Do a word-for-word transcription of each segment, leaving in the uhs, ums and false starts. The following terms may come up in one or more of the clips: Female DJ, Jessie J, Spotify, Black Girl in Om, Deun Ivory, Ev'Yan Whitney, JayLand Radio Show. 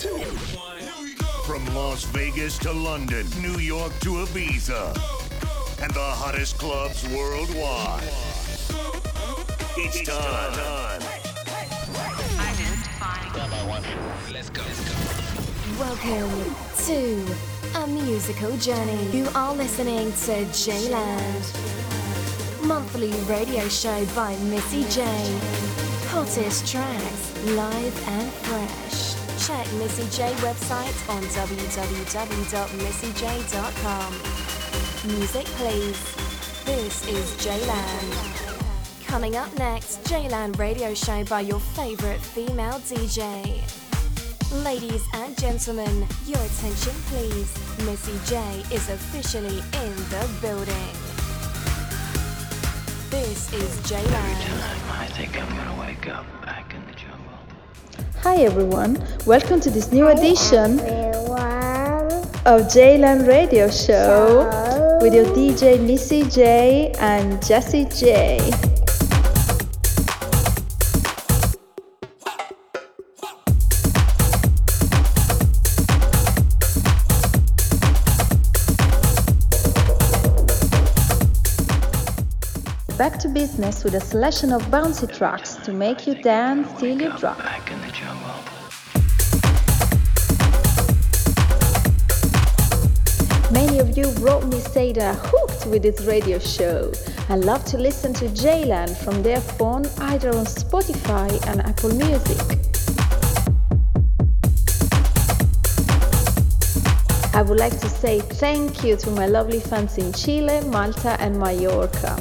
two, one. Here we go. From Las Vegas to London, New York to Ibiza, go, go. And the hottest clubs worldwide. Go, go. It's, it's time. time. Identify. Let's go. Let's go. Welcome to a musical journey. You are listening to JayLand, monthly radio show by Missy J. Hottest tracks, live and fresh. Check Missy J website on w w w dot missy j dot com. Music please. This is JayLand. Coming up next, JayLand radio show by your favorite female D J. Ladies and gentlemen, your attention please. Missy J is officially in the building. This is JayLand. I think I'm gonna wake up back in the jungle. Hi everyone, welcome to this new Hi edition everyone. of JayLand Radio Show so. with your D J Missy J and Jessie J. Back to business with a selection of bouncy tracks to make you dance till you drop. Many of you wrote me saying they are hooked with this radio show. I love to listen to JayLand from their phone, either on Spotify and Apple Music. I would like to say thank you to my lovely fans in Chile, Malta and Mallorca.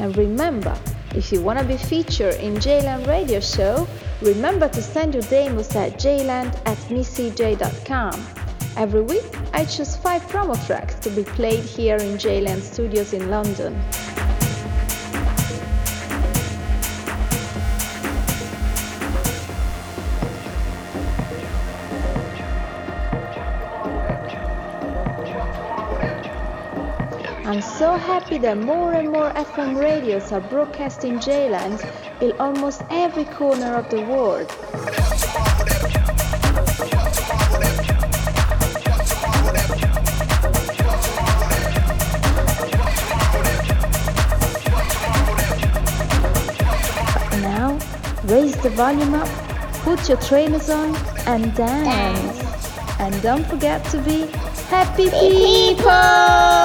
And remember, if you want to be featured in JayLand Radio Show, remember to send your demos at jayland at missy j dot com. Every week, I choose five promo tracks to be played here in JayLand Studios in London. I'm so happy that more and more F M radios are broadcasting JayLand in almost every corner of the world. But now, raise the volume up, put your trainers on and dance. And don't forget to be happy people!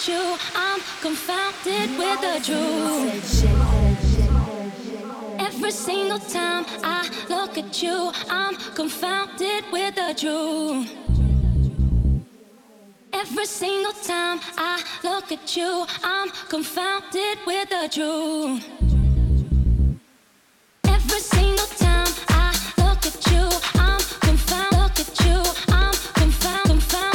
about you, I'm confounded with the truth. Every single time I look at you, I'm confounded with the truth. Every single time I look at you, I'm confounded with the truth. Every single time I look at you, I'm confounded. Look at you, I'm confounded.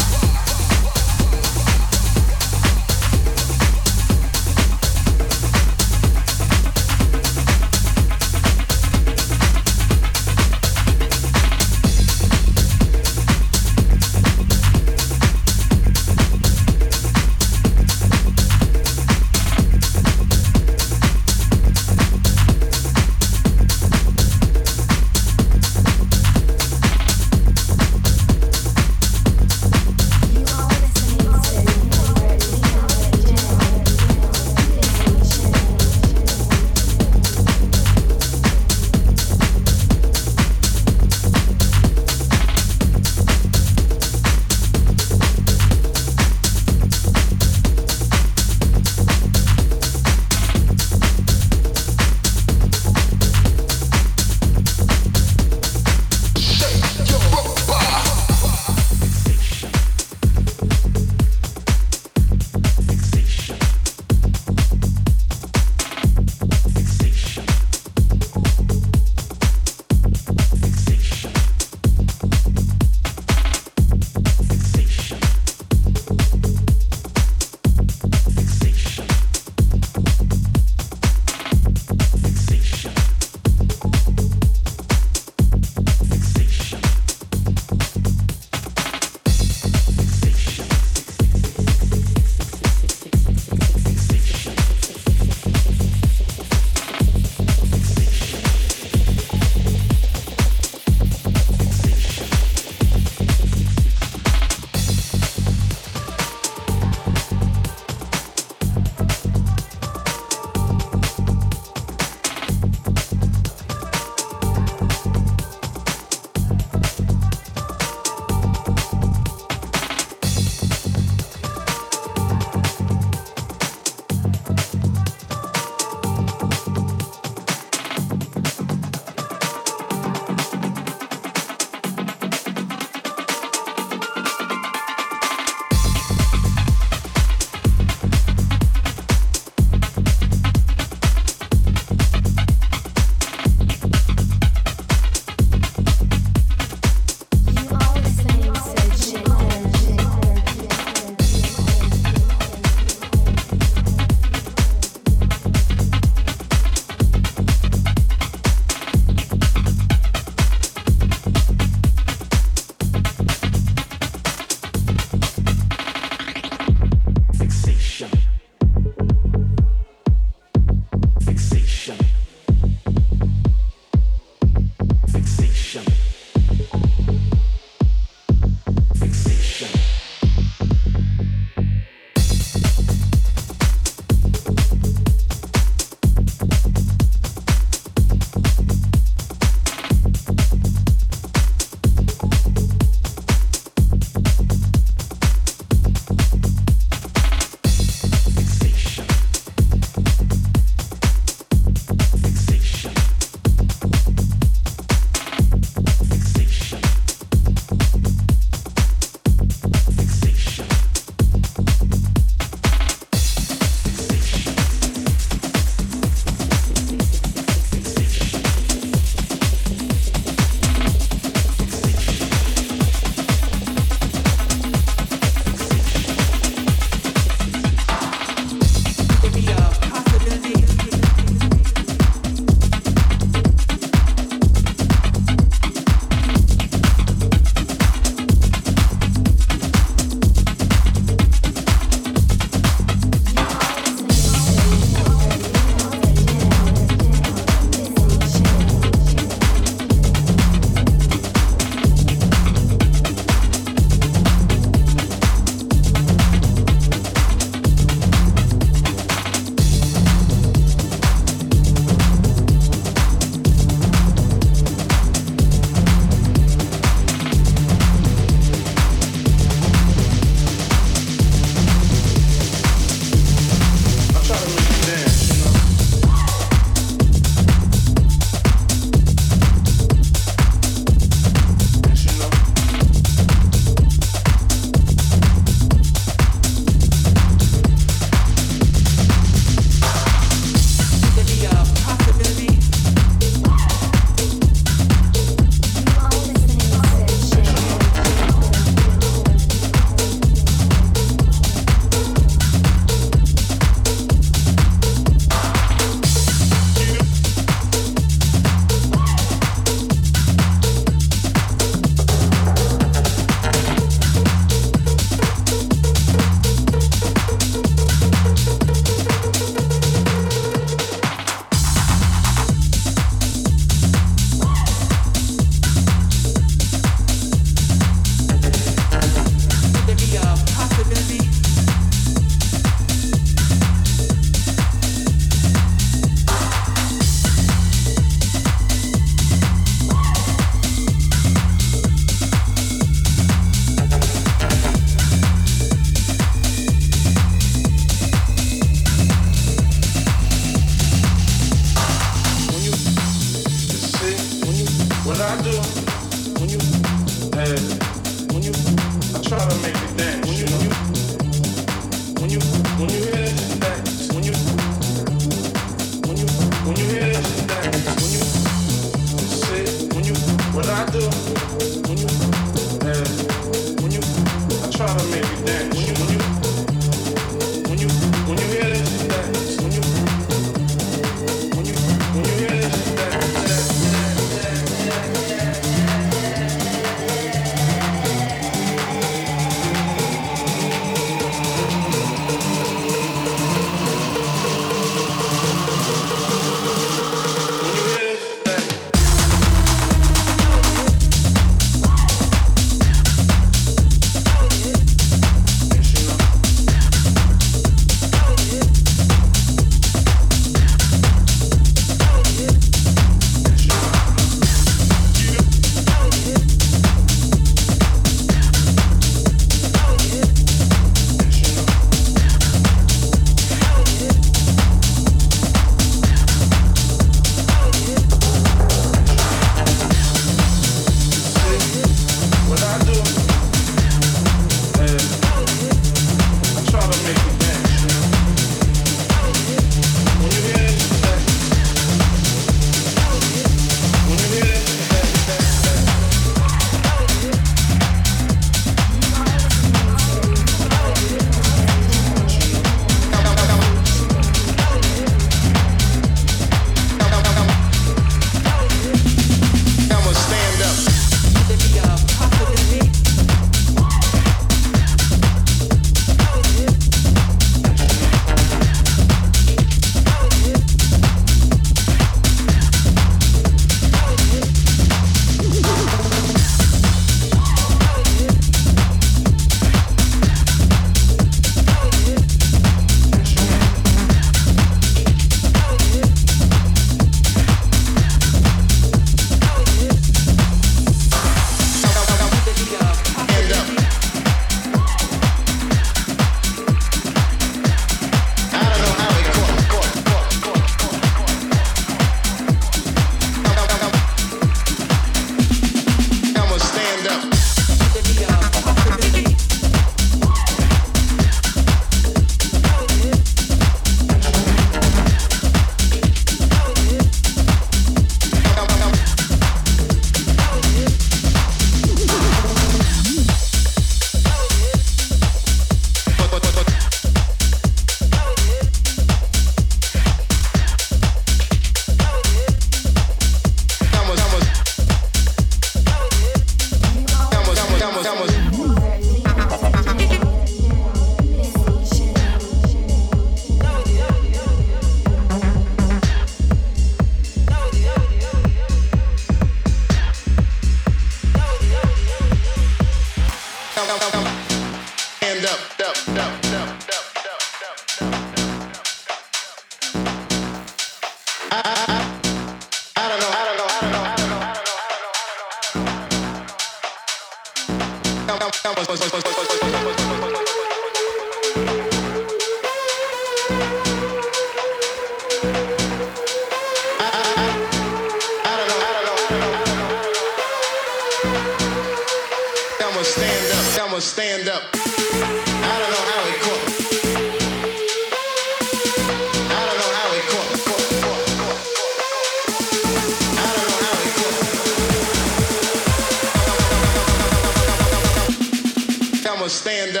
Stand up.